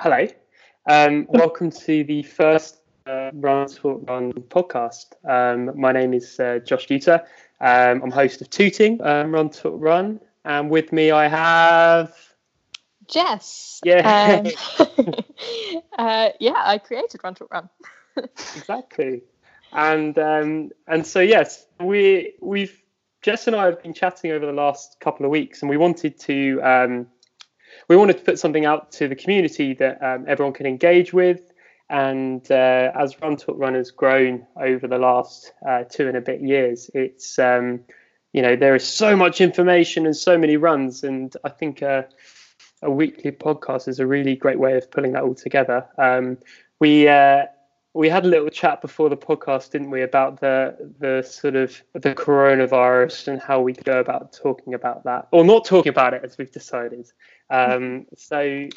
Hello. Welcome to the first Run Talk Run podcast. My name is Josh Pewter. I'm host of Tooting Run Talk Run, and with me I have Jess. Yeah. Yeah, I created Run Talk Run. Exactly. And so yes, we've Jess and I have been chatting over the last couple of weeks, and we wanted to put something out to the community that everyone can engage with. And as Run Talk Run has grown over the last 2 and a bit years, it's there is so much information and so many runs, and I think a weekly podcast is a really great way of pulling that all together. We had a little chat before the podcast, didn't we, about the sort of the coronavirus and how we go about talking about that, or not talking about it, as we've decided. So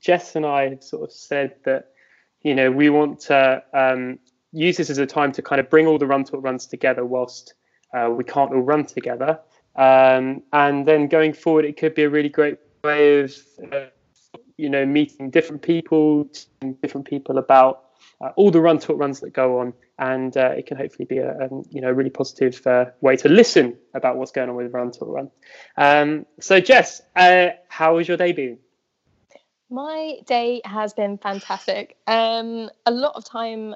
Jess and I have sort of said that, we want to use this as a time to kind of bring all the Run Talk Runs together whilst we can't all run together. And then going forward, it could be a really great way of, meeting different people about all the Run Talk Runs that go on, and it can hopefully be a really positive way to listen about what's going on with Run Talk Run. So Jess, how has your day been? My day has been fantastic. A lot of time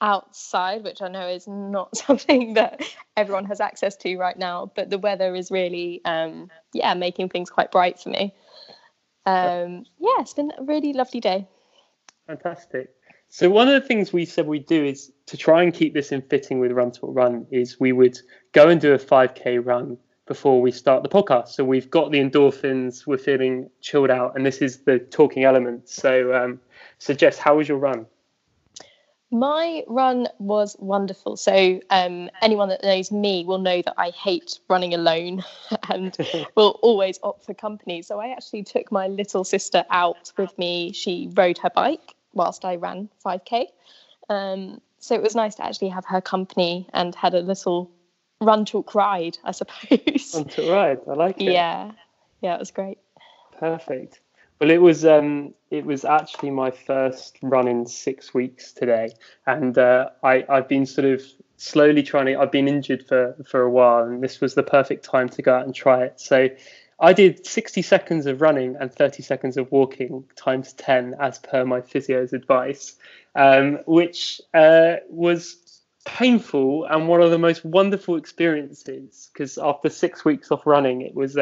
outside, which I know is not something that everyone has access to right now, but the weather is really making things quite bright for me. It's been a really lovely day. Fantastic. So one of the things we said we do is to try and keep this in fitting with Run Talk Run is we would go and do a 5K run before we start the podcast. So we've got the endorphins, we're feeling chilled out, and this is the talking element. So Jess, how was your run? My run was wonderful. So anyone that knows me will know that I hate running alone and will always opt for company. So I actually took my little sister out with me. She rode her bike whilst I ran 5K. So it was nice to actually have her company and had a little run talk ride, I suppose. Run talk ride, I like it. Yeah, it was great. Perfect. Well, it was actually my first run in 6 weeks today, and I've been sort of slowly trying to. I've been injured for a while, and this was the perfect time to go out and try it. So, I did 60 seconds of running and 30 seconds of walking times 10, as per my physio's advice, which was painful and one of the most wonderful experiences. Because after 6 weeks off running, it was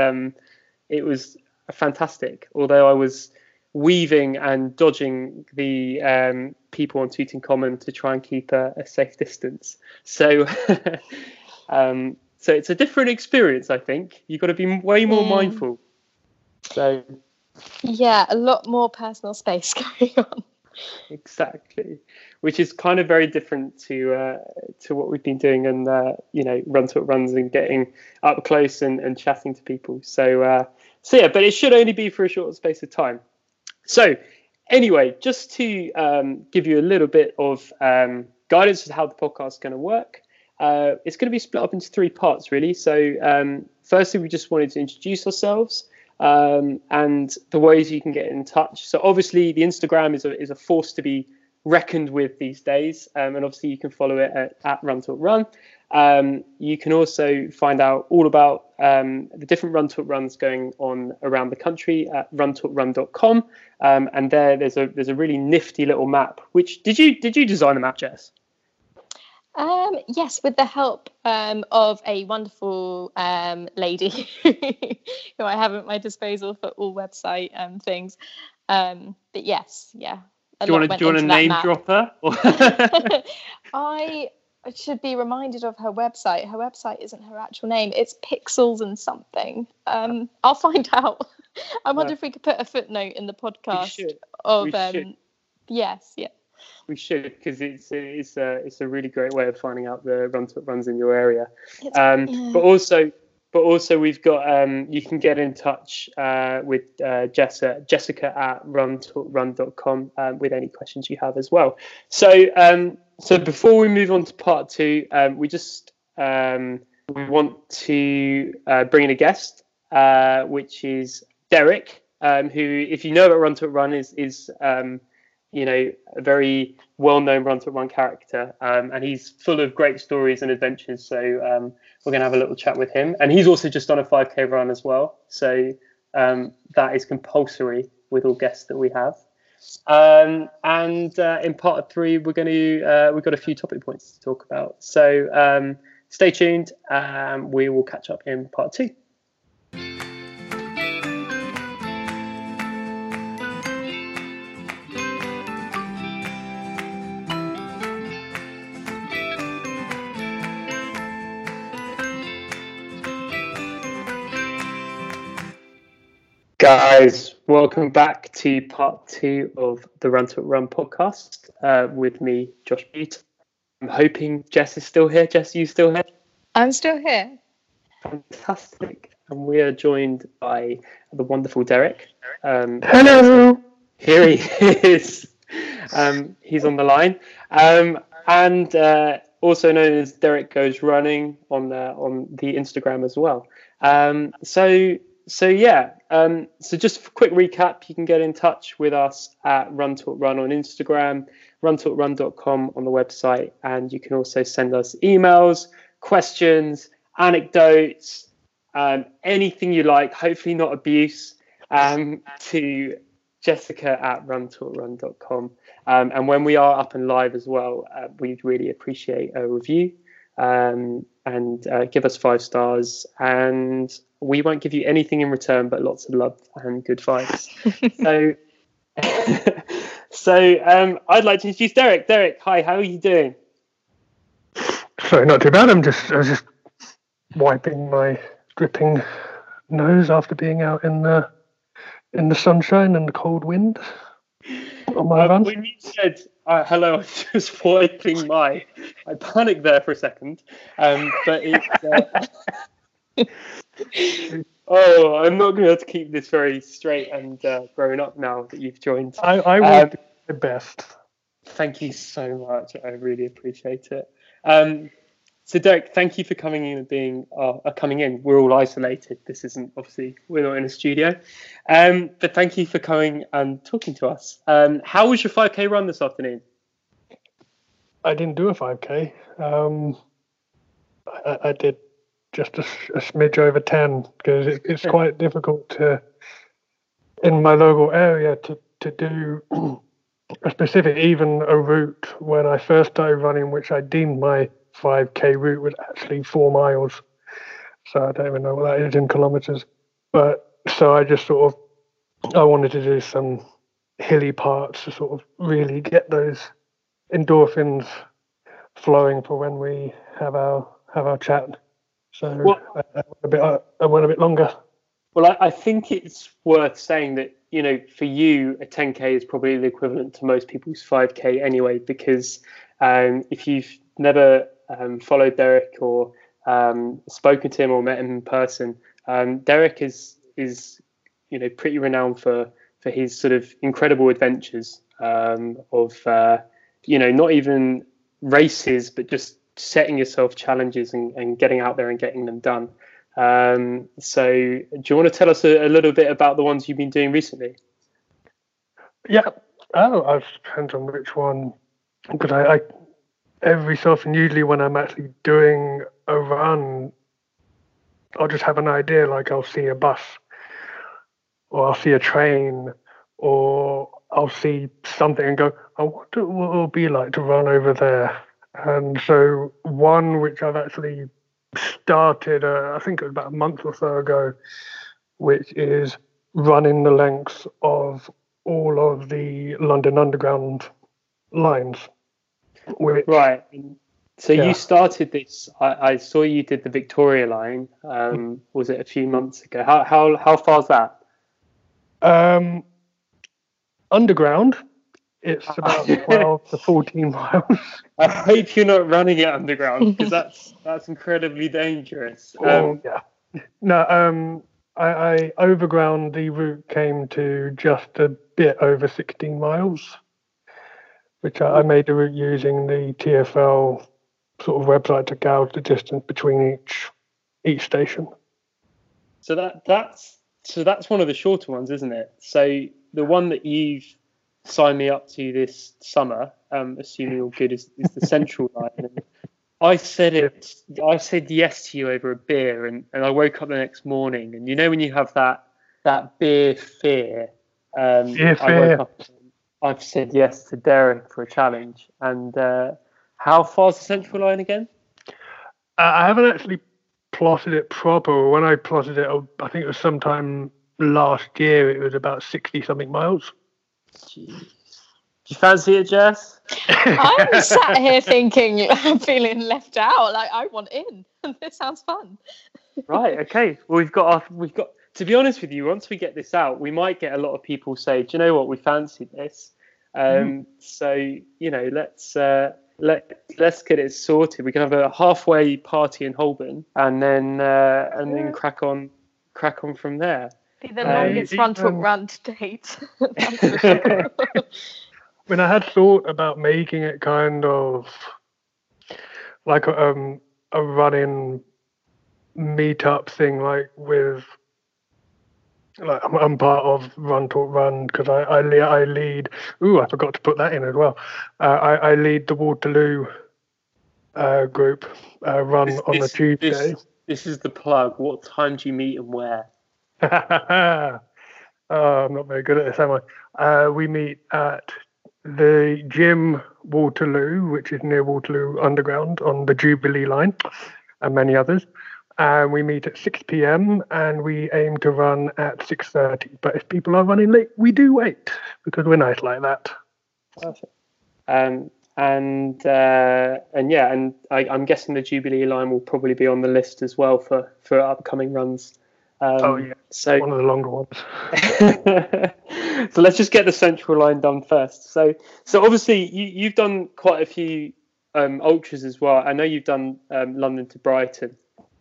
fantastic, although I was weaving and dodging the people on Tooting Common to try and keep a safe distance. So so it's a different experience, I think. You've got to be way more mindful. So yeah, a lot more personal space going on. Exactly, which is kind of very different to what we've been doing and Run Talk Runs and getting up close and chatting to people. So yeah, but it should only be for a short space of time. So anyway, just to give you a little bit of guidance on how the podcast is going to work, it's going to be split up into 3 parts, really. So firstly, we just wanted to introduce ourselves and the ways you can get in touch. So obviously, the Instagram is a force to be reckoned with these days, and obviously you can follow it at Run Talk Run. You can also find out all about the different Run Talk Runs going on around the country at runtalkrun.com, and there's a really nifty little map. Which did you design the map, Jess? Yes, with the help of a wonderful lady who I have at my disposal for all website things. But yes, yeah. Do you want to name drop her? I should be reminded of her website. Her website isn't her actual name. It's Pixels and something. I'll find out. I wonder if we could put a footnote in the podcast. We should. Yes, yeah. We should, because it's a really great way of finding out the Run Talk Runs in your area. But also we've got you can get in touch with Jessica at runtalkrun.com with any questions you have as well. So so before we move on to part 2, we want to bring in a guest, which is Derek. who, if you know about Run Talk Run, is you know, a very well-known Run Talk Run character, and he's full of great stories and adventures. So we're going to have a little chat with him, and he's also just done a 5K run as well. So that is compulsory with all guests that we have. And in part three, we're going to we've got a few topic points to talk about. So stay tuned. We will catch up in part two. Guys, welcome back to part two of the Run Talk Run podcast with me, Josh Pewter. I'm hoping Jess is still here. Jess, are you still here? I'm still here. Fantastic. And we are joined by the wonderful Derek. Hello. Here he is. He's on the line. And also known as Derek Goes Running on the Instagram as well. So yeah, so just a quick recap, you can get in touch with us at Run Talk Run on Instagram, runtalkrun.com on the website, and you can also send us emails, questions, anecdotes, anything you like, hopefully not abuse, to Jessica at runtalkrun.com. And when we are up and live as well, we'd really appreciate a review. And give us 5 stars, and we won't give you anything in return but lots of love and good vibes. So I'd like to introduce Derek. Derek, hi, how are you doing? Sorry, not too bad. I was just wiping my dripping nose after being out in the sunshine and the cold wind on my run. When you said hello, I'm just wiping my... I panicked there for a second, but it's... oh, I'm not going to be able to keep this very straight and grown up now that you've joined. I will do my best. Thank you so much. I really appreciate it. So, Derek, thank you for coming in and being... coming in. We're all isolated. This isn't... Obviously, we're not in a studio. But thank you for coming and talking to us. How was your 5K run this afternoon? I didn't do a 5K. I did just a smidge over 10, because it's quite difficult to, in my local area, to do a specific, even a route when I first started running, which I deemed my 5K route was actually 4 miles, so I don't even know what that is in kilometers. But so I just sort of, I wanted to do some hilly parts to sort of really get those endorphins flowing for when we have our chat. So well, I went a bit longer. Well, I think it's worth saying that, you know, for you, a 10K is probably the equivalent to most people's 5K anyway, because if you've never followed Derek or spoken to him or met him in person, Derek is you know, pretty renowned for his sort of incredible adventures of you know, not even races, but just setting yourself challenges and getting out there and getting them done. So do you want to tell us a little bit about the ones you've been doing recently? Yeah, it depends on which one, because I every so often, usually when I'm actually doing a run, I'll just have an idea, like I'll see a bus, or I'll see a train, or I'll see something and go, oh, what will it be like to run over there? And so one which I've actually started, I think it was about a month or so ago, which is running the lengths of all of the London Underground lines. Right. So yeah. You started this. I saw you did the Victoria line. Was it a few months ago? How far is that? Underground, it's about 12 to 14 miles. I hope you're not running it underground, because that's incredibly dangerous. Yeah. No. I overground the route came to just a bit over 16 miles. Which I made the route using the TfL sort of website to gauge the distance between each station. So that's So that's one of the shorter ones, isn't it? So the one that you've signed me up to this summer, assuming all good, is the Central line. And I said yes to you over a beer, and I woke up the next morning, and you know when you have that beer fear. I woke up and I've said yes to Derek for a challenge. And how far's the Central line again? I haven't actually plotted it proper. When I plotted it, I think it was sometime last year, it was about 60 something miles. Jeez. Do you fancy it, Jess? I'm sat here thinking I'm feeling left out, like I want in. This sounds fun. Right, okay. Well, we've got to be honest with you, once we get this out, we might get a lot of people say, do you know what, we fancy this. So, you know, let's get it sorted. We can have a halfway party in Holborn and then crack on from there. Be the longest run talk run to date. When I had thought about making it kind of like a running meetup thing, like with I'm part of Run Talk Run because I lead. Ooh, I forgot to put that in as well. I lead the Waterloo group run on the Tuesday. This is the plug. What time do you meet and where? I'm not very good at this, am I? We meet at the gym Waterloo, which is near Waterloo Underground on the Jubilee Line, and many others. And we meet at 6 p.m. and we aim to run at 6:30. But if people are running late, we do wait because we're nice like that. Perfect. And I'm guessing the Jubilee Line will probably be on the list as well for upcoming runs. So one of the longer ones. So let's just get the Central line done first. So obviously you've done quite a few ultras as well. I know you've done London to Brighton.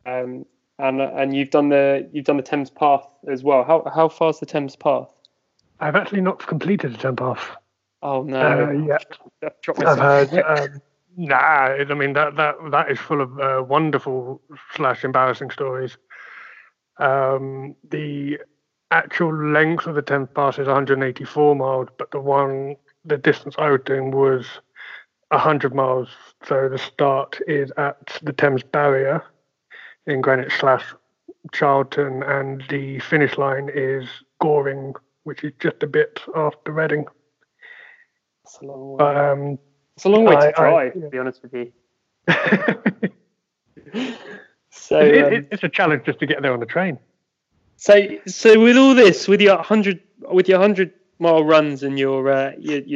And you've done the Thames Path as well. How far's the Thames Path? I've actually not completed the Thames Path. Oh no! I've heard. I mean that is full of wonderful / embarrassing stories. The actual length of the Thames Path is 184 miles, but the distance I was doing was 100 miles. So the start is at the Thames Barrier in Greenwich / Charlton, and the finish line is Goring, which is just a bit after Reading. It's a long way. It's a long way to drive, to be honest with you. So it's a challenge just to get there on the train. So with all this, with your 100-mile runs and your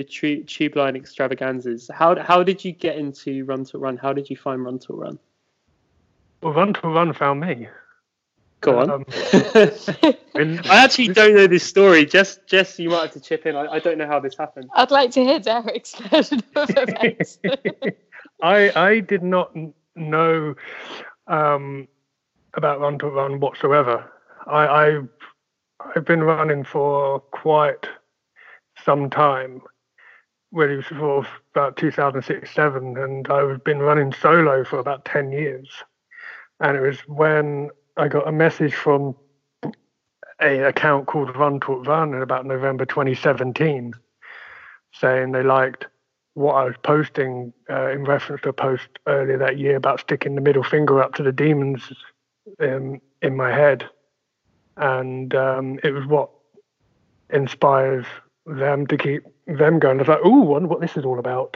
tube line extravaganzas, how did you get into Run Talk Run? How did you find Run Talk Run? Well, Run Talk Run found me. Go on. I actually don't know this story. Jess, you might have to chip in. I don't know how this happened. I'd like to hear Derek's version of events. I did not know about Run Talk Run whatsoever. I've been running for quite some time, when it was sort of about 2006-07, and I've been running solo for about 10 years. And it was when I got a message from an account called Run Talk Run in about November 2017, saying they liked what I was posting in reference to a post earlier that year about sticking the middle finger up to the demons in my head. And it was what inspires them to keep them going. I was like, ooh, wonder what this is all about.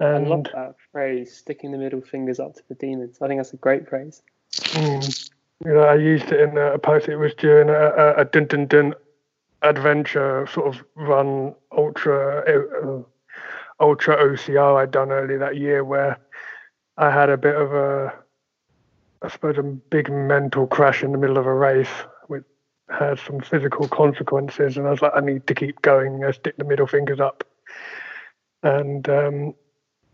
And I love that phrase, sticking the middle fingers up to the demons. I think that's a great phrase. You know, I used it in a post. It was during a dun-dun-dun adventure sort of run ultra OCR I'd done earlier that year, where I had a bit of a big mental crash in the middle of a race, which had some physical consequences. And I was like, I need to keep going. I stick the middle fingers up, and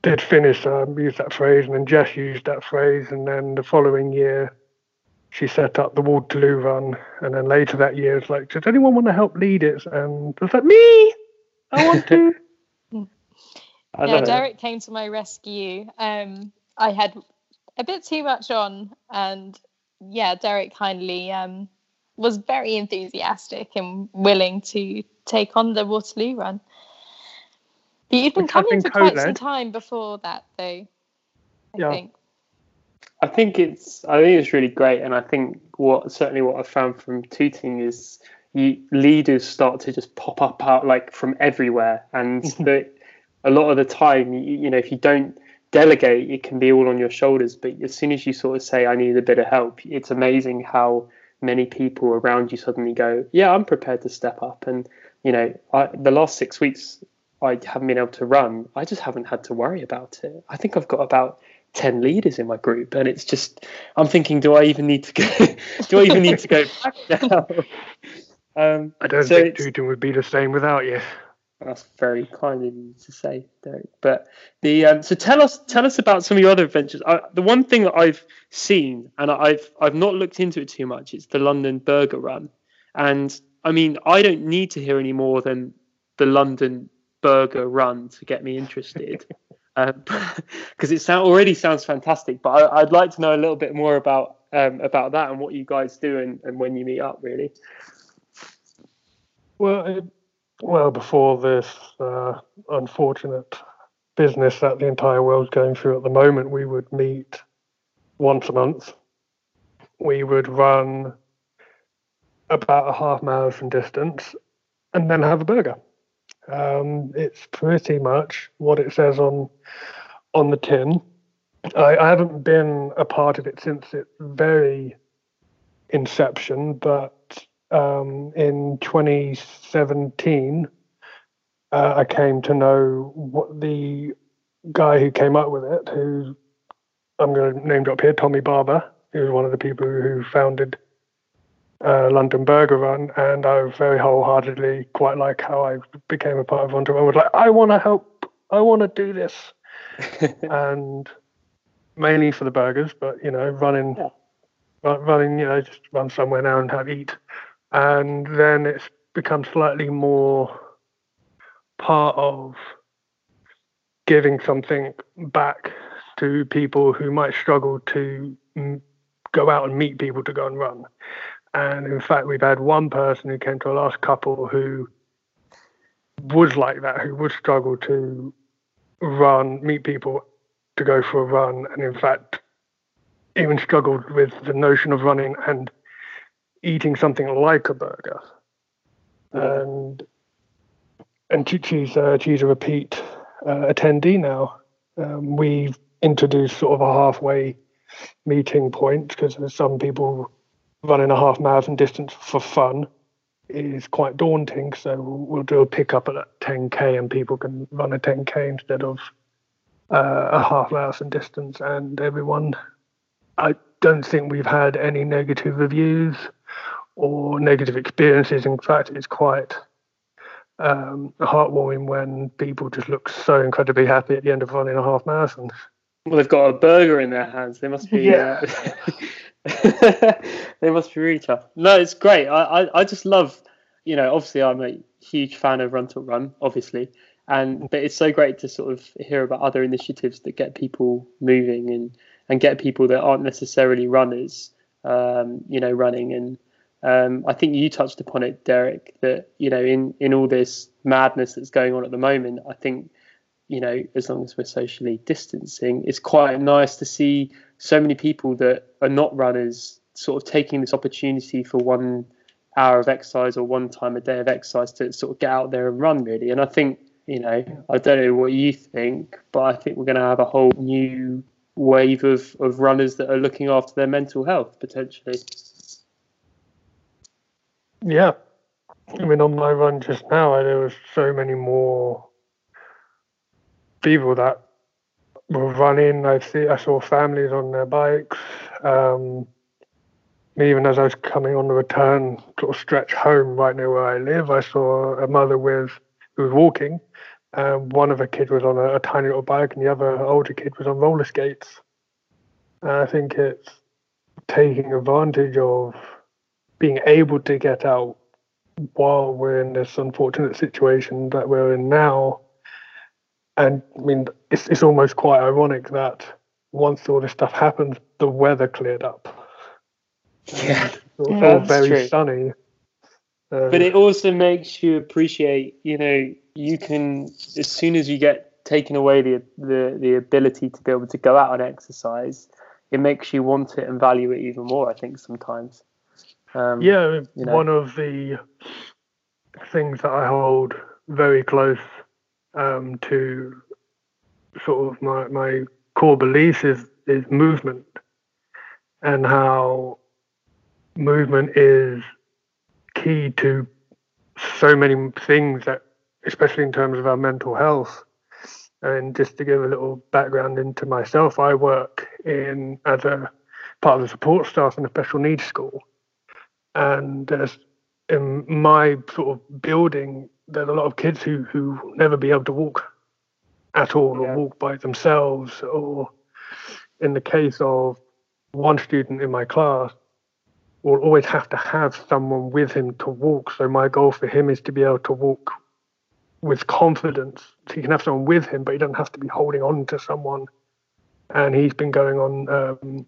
did finish. So I used that phrase, and then Jess used that phrase. And then the following year, she set up the Waterloo Run. And then later that year, it's like, does anyone want to help lead it? And I was like, me, I want to. Yeah, Derek came to my rescue. I had a bit too much on, and yeah, Derek kindly was very enthusiastic and willing to take on the Waterloo run. You'd been coming for quite some time before that, though. I think it's really great, and I think what I found from Tooting is leaders start to just pop up out like from everywhere, and a lot of the time, you know, if you don't delegate, it can be all on your shoulders. But as soon as you sort of say, "I need a bit of help," it's amazing how many people around you suddenly go, "Yeah, I'm prepared to step up." And you know, the last 6 weeks, I haven't been able to run. I just haven't had to worry about it. I think I've got about 10 leaders in my group, and it's just, I'm thinking, do I even need to go back now? I don't think Tooting would be the same without you. That's very kind of you to say, Derek. But so tell us about some of your other adventures. The one thing that I've seen, and I've not looked into it too much, is the London Burger Run. And I mean, I don't need to hear any more than the London Burger Run to get me interested, because it already sounds fantastic. But I'd like to know a little bit more about that and what you guys do and when you meet up, really. Well, before this unfortunate business that the entire world's going through at the moment, we would meet once a month. We would run about a half marathon distance and then have a burger. It's pretty much what it says on the tin. I haven't been a part of it since its very inception, but in 2017 I came to know what the guy who came up with it, who I'm going to name drop here, Tommy Barber, who was one of the people who founded London Burger Run, and I very wholeheartedly quite like how I became a part of London. I was like, I want to help, I want to do this, and mainly for the burgers, but you know, running, you know, just run somewhere now and have eat, and then it's become slightly more part of giving something back to people who might struggle to go out and meet people to go and run. And in fact, we've had one person who came to our last couple who was like that, who would struggle to run, meet people to go for a run. And in fact, even struggled with the notion of running and eating something like a burger. Yeah. And she's a repeat attendee now. We've introduced sort of a halfway meeting point, because there's some people running a half marathon distance for fun is quite daunting, so we'll do a pickup at 10k and people can run a 10k instead of a half marathon distance. And everyone, I don't think we've had any negative reviews or negative experiences. In fact, it's quite heartwarming when people just look so incredibly happy at the end of running a half marathon. Well, they've got a burger in their hands. They must be they must be really tough. No, it's great. I just love, you know, obviously I'm a huge fan of Run Talk Run, obviously, but it's so great to sort of hear about other initiatives that get people moving and get people that aren't necessarily runners, you know, running. And I think you touched upon it, Derek, that, you know, in all this madness that's going on at the moment, I think, you know, as long as we're socially distancing, it's quite nice to see so many people that are not runners sort of taking this opportunity for 1 hour of exercise or one time a day of exercise to sort of get out there and run, really. And I think, you know, I don't know what you think, but I think we're going to have a whole new wave of runners that are looking after their mental health, potentially. Yeah. I mean, on my run just now, there was so many more people that were running. I saw families on their bikes. Even as I was coming on the return sort of stretch home right near where I live, I saw a mother who was walking. One of her kids was on a tiny little bike, and the other older kid was on roller skates. And I think it's taking advantage of being able to get out while we're in this unfortunate situation that we're in now. And I mean, it's almost quite ironic that once all this stuff happened, the weather cleared up. Yeah. all very true. Sunny. But it also makes you appreciate, you know, you can, as soon as you get taken away the ability to be able to go out and exercise, it makes you want it and value it even more, I think, sometimes. One of the things that I hold very close to sort of my core beliefs is movement, and how movement is key to so many things, that especially in terms of our mental health. And just to give a little background into myself, I work in as a part of the support staff in a special needs school, and in my sort of building there's a lot of kids who never be able to walk at all, or walk by themselves, or in the case of one student in my class will always have to have someone with him to walk. So my goal for him is to be able to walk with confidence. So he can have someone with him, but he doesn't have to be holding on to someone. And he's been going on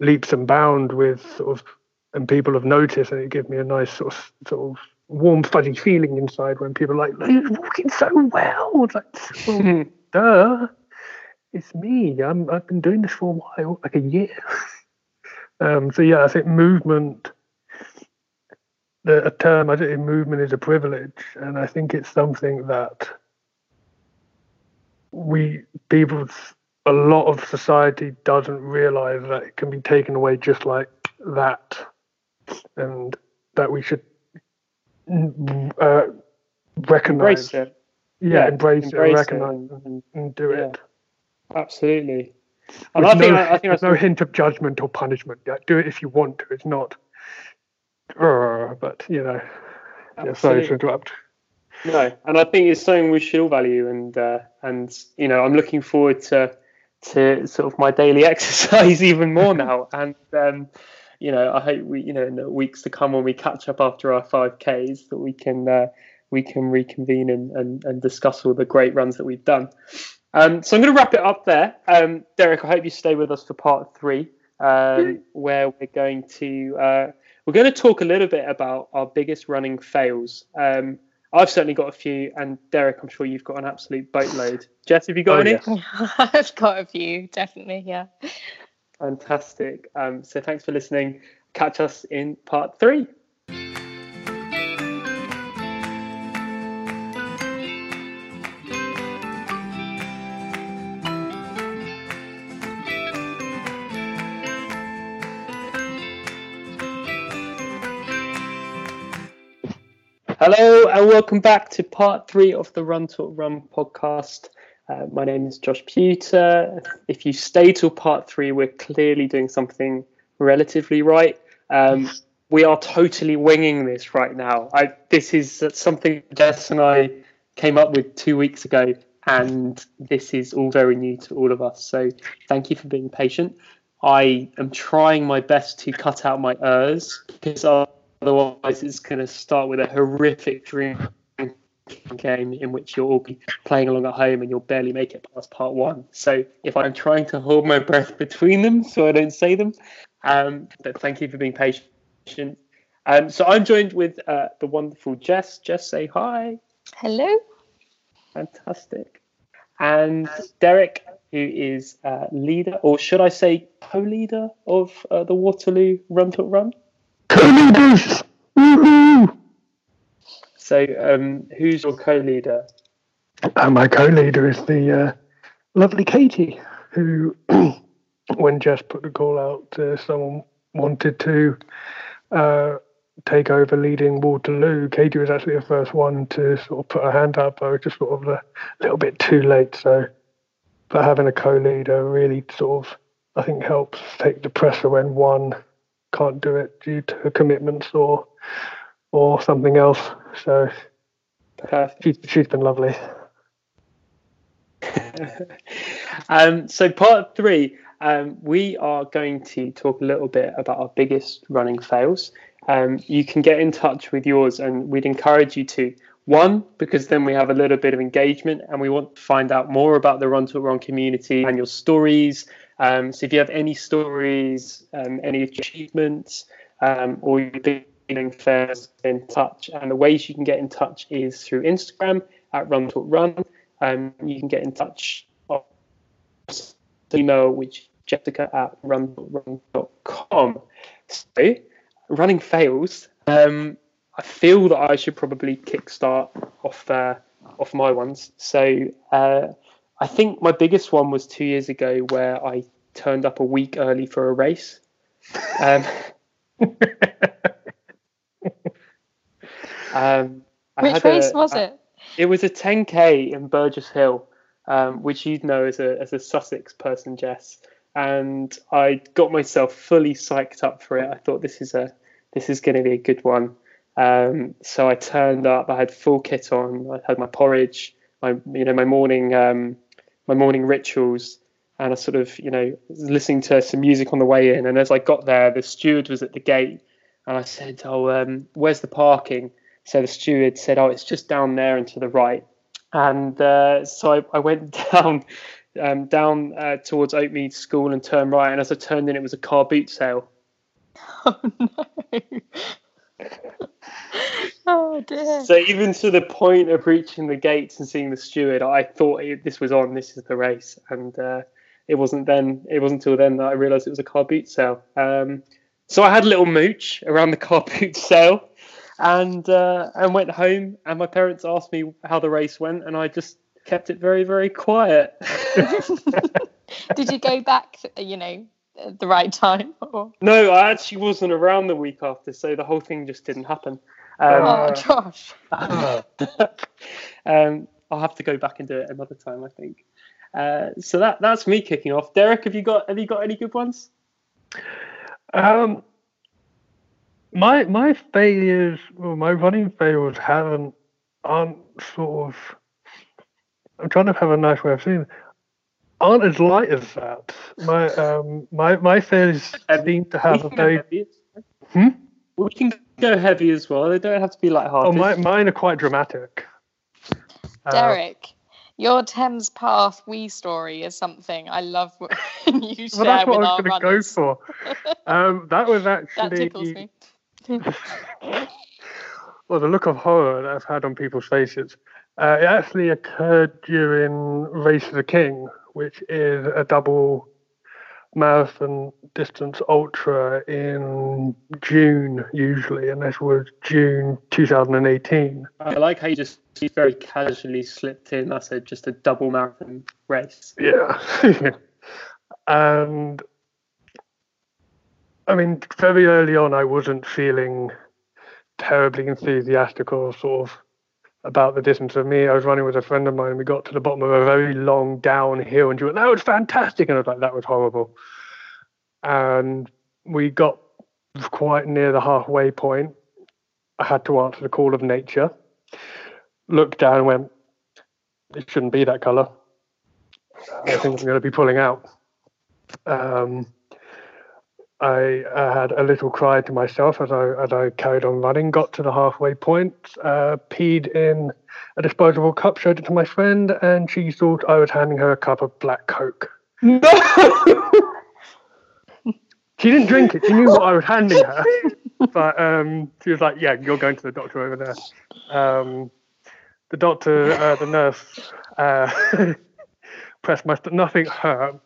leaps and bounds with sort of, and people have noticed, and it gives me a nice sort of warm, fuzzy feeling inside when people are like, he's walking so well. It's like, well, duh, it's me. I've been doing this for a while, like a year. I think movement, movement is a privilege, and I think it's something that a lot of society doesn't realise that it can be taken away just like that, and that we should recognise it. Yeah, embrace it and recognise it and do it. Absolutely. And I think there's no hint of judgment or punishment. Like, do it if you want to. It's not, but you know. Yeah, sorry to interrupt. No, and I think it's something we should all value. And you know, I'm looking forward to sort of my daily exercise even more now. And you know, I hope we, you know, in the weeks to come when we catch up after our 5Ks, that we can reconvene and discuss all the great runs that we've done. So I'm going to wrap it up there. Derek, I hope you stay with us for part 3, where we're going to talk a little bit about our biggest running fails. I've certainly got a few, and Derek, I'm sure you've got an absolute boatload. Jess, have you got any? Yeah. I've got a few, definitely, yeah. Fantastic. So thanks for listening. Catch us in part 3. Hello and welcome back to part 3 of the Run Talk Run podcast. My name is Josh Pewter. If you stay till part 3, we're clearly doing something relatively right. We are totally winging this right now. This is something Jess and I came up with 2 weeks ago, and this is all very new to all of us. So thank you for being patient. I am trying my best to cut out my errs, because otherwise, it's going to start with a horrific dream game in which you'll all be playing along at home and you'll barely make it past part 1. So if I'm trying to hold my breath between them so I don't say them, but thank you for being patient. So I'm joined with the wonderful Jess. Jess, say hi. Hello. Fantastic. And Derek, who is leader, or should I say co-leader of the Waterloo Run Talk Run? Co-leaders! Woohoo! So, who's your co-leader? My co-leader is the lovely Katie, who, when Jess put the call out, someone wanted to take over leading Waterloo. Katie was actually the first one to sort of put her hand up. I was just sort of a little bit too late. So, but having a co-leader really sort of, I think, helps take the pressure when one can't do it due to commitments or something else. So she's been lovely. So part 3, we are going to talk a little bit about our biggest running fails. You can get in touch with yours, and we'd encourage you to. 1, because then we have a little bit of engagement, and we want to find out more about the Run Talk Run community and your stories. So if you have any stories, any achievements, or you're dealing fairs, in touch. And the ways you can get in touch is through Instagram at Run Talk Run. You can get in touch on email, which is jessica@runtalkrun.com. So, running fails. I feel that I should probably kickstart off my ones. So I think my biggest one was 2 years ago where I turned up a week early for a race. Which race was it? It was a 10K in Burgess Hill, which you'd know as a Sussex person, Jess. And I got myself fully psyched up for it. I thought this is going to be a good one. So I turned up. I had full kit on. I had my porridge, my morning rituals, and I sort of was listening to some music on the way in. And as I got there, the steward was at the gate, and I said, "Where's the parking?" So the steward said, "Oh, it's just down there and to the right." And so I went down towards Oakmead School and turned right. And as I turned in, it was a car boot sale. Oh no. Oh dear. So even to the point of reaching the gates and seeing the steward, I thought this is the race, and it wasn't till then that I realised it was a car boot sale. So I had a little mooch around the car boot sale, and went home, and my parents asked me how the race went, and I just kept it very, very quiet. Did you go back at the right time? Or? No, I actually wasn't around the week after, so the whole thing just didn't happen. Gosh. I'll have to go back and do it another time, I think. So that's me kicking off. Derek, have you got any good ones? My failures, well, my running failures aren't sort of, I'm trying to have a nice way of saying it, aren't as light as that. My my failures seem to have a very. We can go heavy as well. They don't have to be lighthearted. Oh, mine are quite dramatic. Derek, your Thames Path wee story is something I love. You share. Well, that's what I was going to go for. That was actually. That tickles me. Well, the look of horror that I've had on people's faces. It actually occurred during Race to the King, which is a double marathon distance ultra in June usually, and this was June 2018. I like how you just very casually slipped in. I said just a double marathon race. Yeah. And I mean, very early on, I wasn't feeling terribly enthusiastic or sort of about the distance. Of me, I was running with a friend of mine, and we got to the bottom of a very long downhill, and she went, "That was fantastic," and I was like, "That was horrible." And we got quite near the halfway point. I had to answer the call of nature. Looked down and went, "It shouldn't be that colour. I think I'm going to be pulling out." I had a little cry to myself as I carried on running, got to the halfway point, peed in a disposable cup, showed it to my friend, and she thought I was handing her a cup of black Coke. No! She didn't drink it. She knew what I was handing her. But she was like, "Yeah, you're going to the doctor over there." The doctor, the nurse, pressed my stomach. Nothing hurt.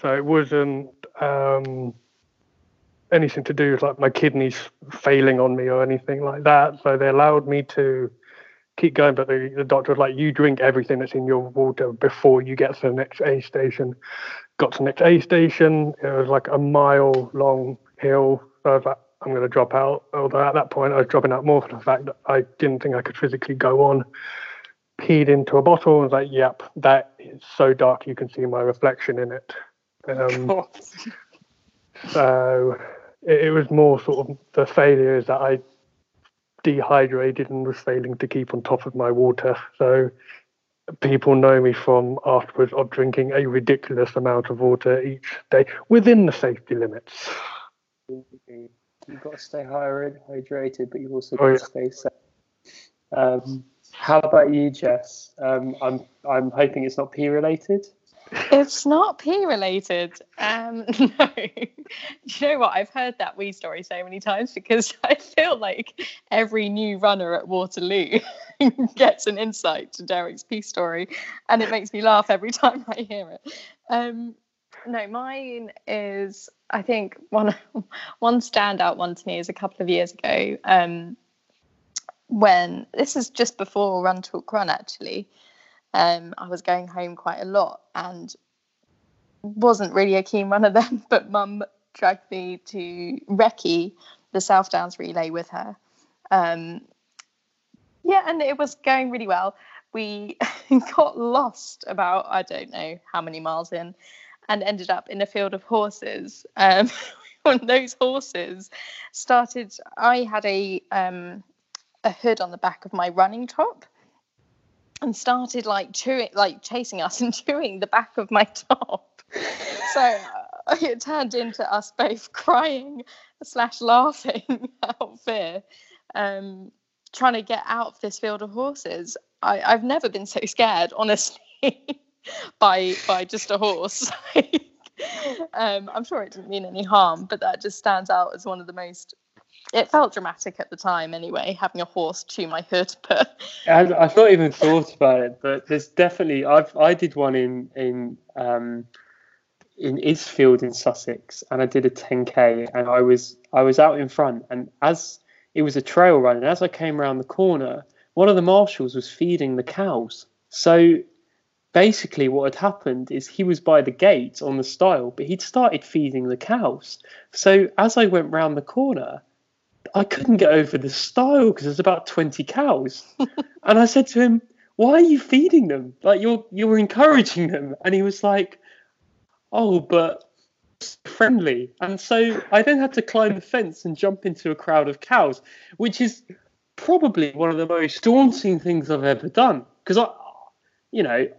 So it wasn't anything to do with like my kidneys failing on me or anything like that. So they allowed me to keep going, but the doctor was like, "You drink everything that's in your water before you get to the next aid station." Got to the next aid station. It was like a mile long hill. So I was like, "I'm going to drop out." Although at that point I was dropping out more for the fact that I didn't think I could physically go on. Peed into a bottle and was like, "Yep, that is so dark you can see my reflection in it." So it was more sort of the failure is that I dehydrated and was failing to keep on top of my water. So people know me from afterwards of drinking a ridiculous amount of water each day within the safety limits. You've got to stay hydrated, but you've also got to stay safe. How about you, Jess? I'm hoping it's not pee related. It's not pee related. No. You know what? I've heard that wee story so many times because I feel like every new runner at Waterloo gets an insight to Derek's pee story, and it makes me laugh every time I hear it. No, mine is, I think, one standout one to me is a couple of years ago, when this is just before Run Talk Run, actually. I was going home quite a lot and wasn't really a keen runner then, but Mum dragged me to recce the South Downs relay with her. And it was going really well. We got lost about, I don't know how many miles in, and ended up in a field of horses. On those horses started, I had a hood on the back of my running top, and started chasing us and chewing the back of my top. So it turned into us both crying / laughing out of fear, trying to get out of this field of horses. I've never been so scared, honestly, by just a horse. I'm sure it didn't mean any harm, but that just stands out as one of the most... It felt dramatic at the time anyway, having a horse chew my hood. But I've not even thought about it, but there's definitely... I did one in Isfield in Sussex, and I did a 10k, and I was out in front, and as it was a trail run, and as I came around the corner, one of the marshals was feeding the cows. So basically what had happened is he was by the gate on the stile, but he'd started feeding the cows. So as I went round the corner, I couldn't get over the stile because there's about 20 cows. And I said to him, why are you feeding them? Like, you're encouraging them. And he was like, oh, but friendly. And so I then had to climb the fence and jump into a crowd of cows, which is probably one of the most daunting things I've ever done. Because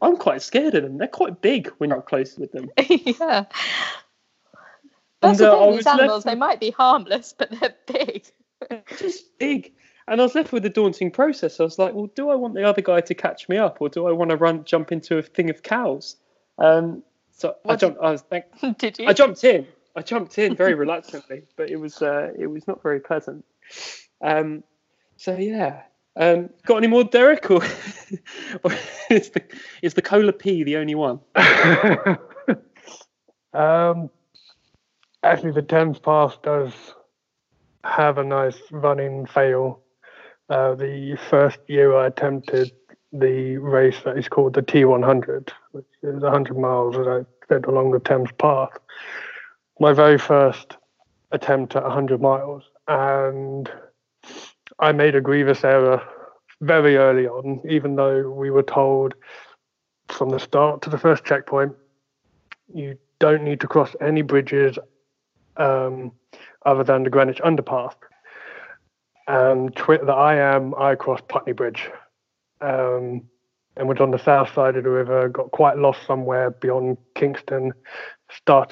I'm quite scared of them. They're quite big when you're up close with them. Yeah. That's the thing, these animals, they might be harmless, but they're big. Just big. And I was left with a daunting process. I was like, well, do I want the other guy to catch me up, or do I want to jump into a thing of cows? I jumped in. I jumped in very reluctantly, but it was not very pleasant. Got any more, Derek? Or is the cola pea the only one? Actually, the Thames Path does have a nice running fail. The first year I attempted the race that is called the T100, which is 100 miles that I did along the Thames Path. My very first attempt at 100 miles. And I made a grievous error very early on, even though we were told from the start to the first checkpoint, you don't need to cross any bridges other than the Greenwich underpass. And I crossed Putney Bridge and was on the south side of the river, got quite lost somewhere beyond Kingston, got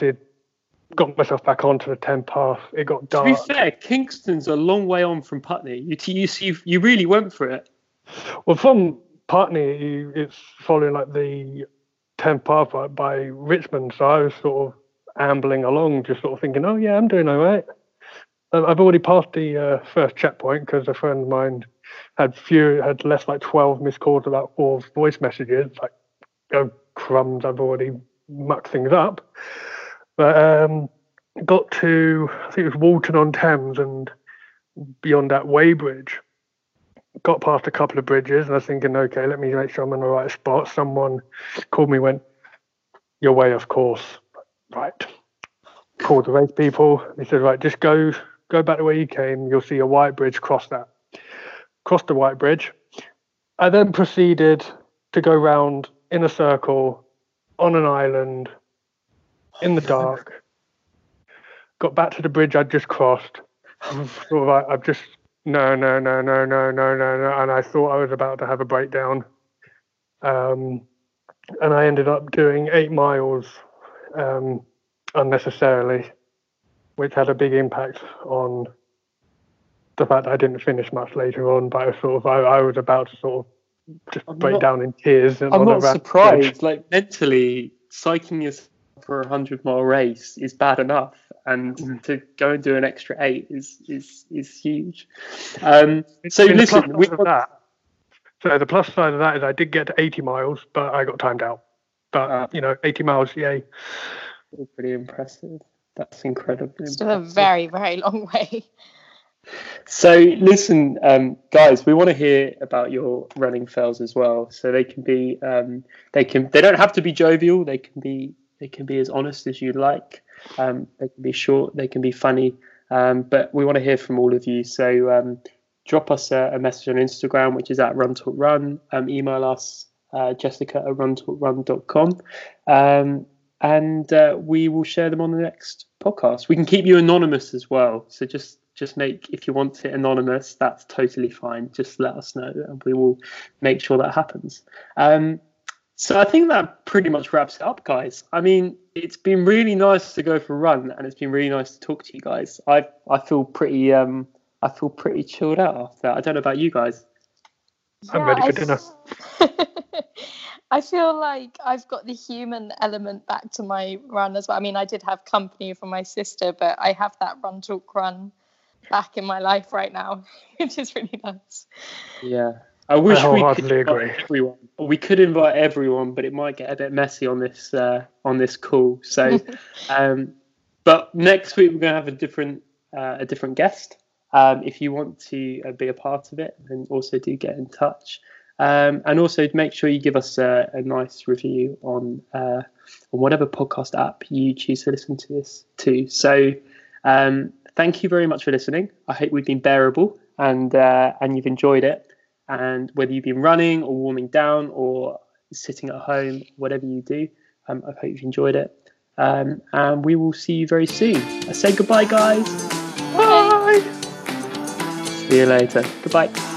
myself back onto the Thames Path. It got dark. To be fair, Kingston's a long way on from Putney. You really went for it. Well, from Putney, it's following like the Thames Path by Richmond, so I was sort of ambling along, just sort of thinking, oh yeah, I'm doing all right. I've already passed the first checkpoint because a friend of mine had left like 12 missed calls, about 4 voice messages. Like, oh crumbs, I've already mucked things up. But got to, I think it was Walton-on-Thames, and beyond that Weybridge. Got past a couple of bridges, and I was thinking, okay, let me make sure I'm in the right spot. Someone called me, went, your way, of course. Right. Called the race people. They said, right, just go back the way you came. You'll see a white bridge. Cross that. Crossed the white bridge. I then proceeded to go round in a circle on an island in the dark. Got back to the bridge I'd just crossed. Right, I've just... No. And I thought I was about to have a breakdown. And I ended up doing 8 miles unnecessarily, which had a big impact on the fact that I didn't finish much later on, but I was about to break down in tears. I'm not surprised. Like, mentally, psyching yourself for a 100-mile race is bad enough, and to go and do an extra 8 is huge. So listen, so the plus side of that is I did get to 80 miles, but I got timed out. But, 80 miles, yay. Pretty impressive. That's incredible. Still a very, very long way. So listen, guys, we want to hear about your running fails as well. So they can be, they don't have to be jovial. They can be as honest as you like. They can be short. They can be funny. But we want to hear from all of you. So, drop us a message on Instagram, which is at Run Talk Run. Email us, jessica@runtalkrun.com. And we will share them on the next podcast. We can keep you anonymous as well. So just make, if you want it anonymous, that's totally fine. Just let us know and we will make sure that happens. So I think that pretty much wraps it up, guys. I mean, it's been really nice to go for a run, and it's been really nice to talk to you guys. I feel pretty... I feel pretty chilled out after that. I don't know about you guys. Yeah, I'm ready for dinner. I feel like I've got the human element back to my run as well. I mean, I did have company from my sister, but I have that Run Talk Run back in my life right now, which is really nice. Yeah. I wish we could invite everyone, but it might get a bit messy on this call. So, but next week we're going to have a different guest. If you want to be a part of it, then also do get in touch, and also make sure you give us a nice review on whatever podcast app you choose to listen to this to. So thank you very much for listening. I hope we've been bearable and you've enjoyed it. And whether you've been running or warming down or sitting at home, whatever you do, I hope you've enjoyed it. And we will see you very soon. I say goodbye, guys. Bye. See you later. Goodbye.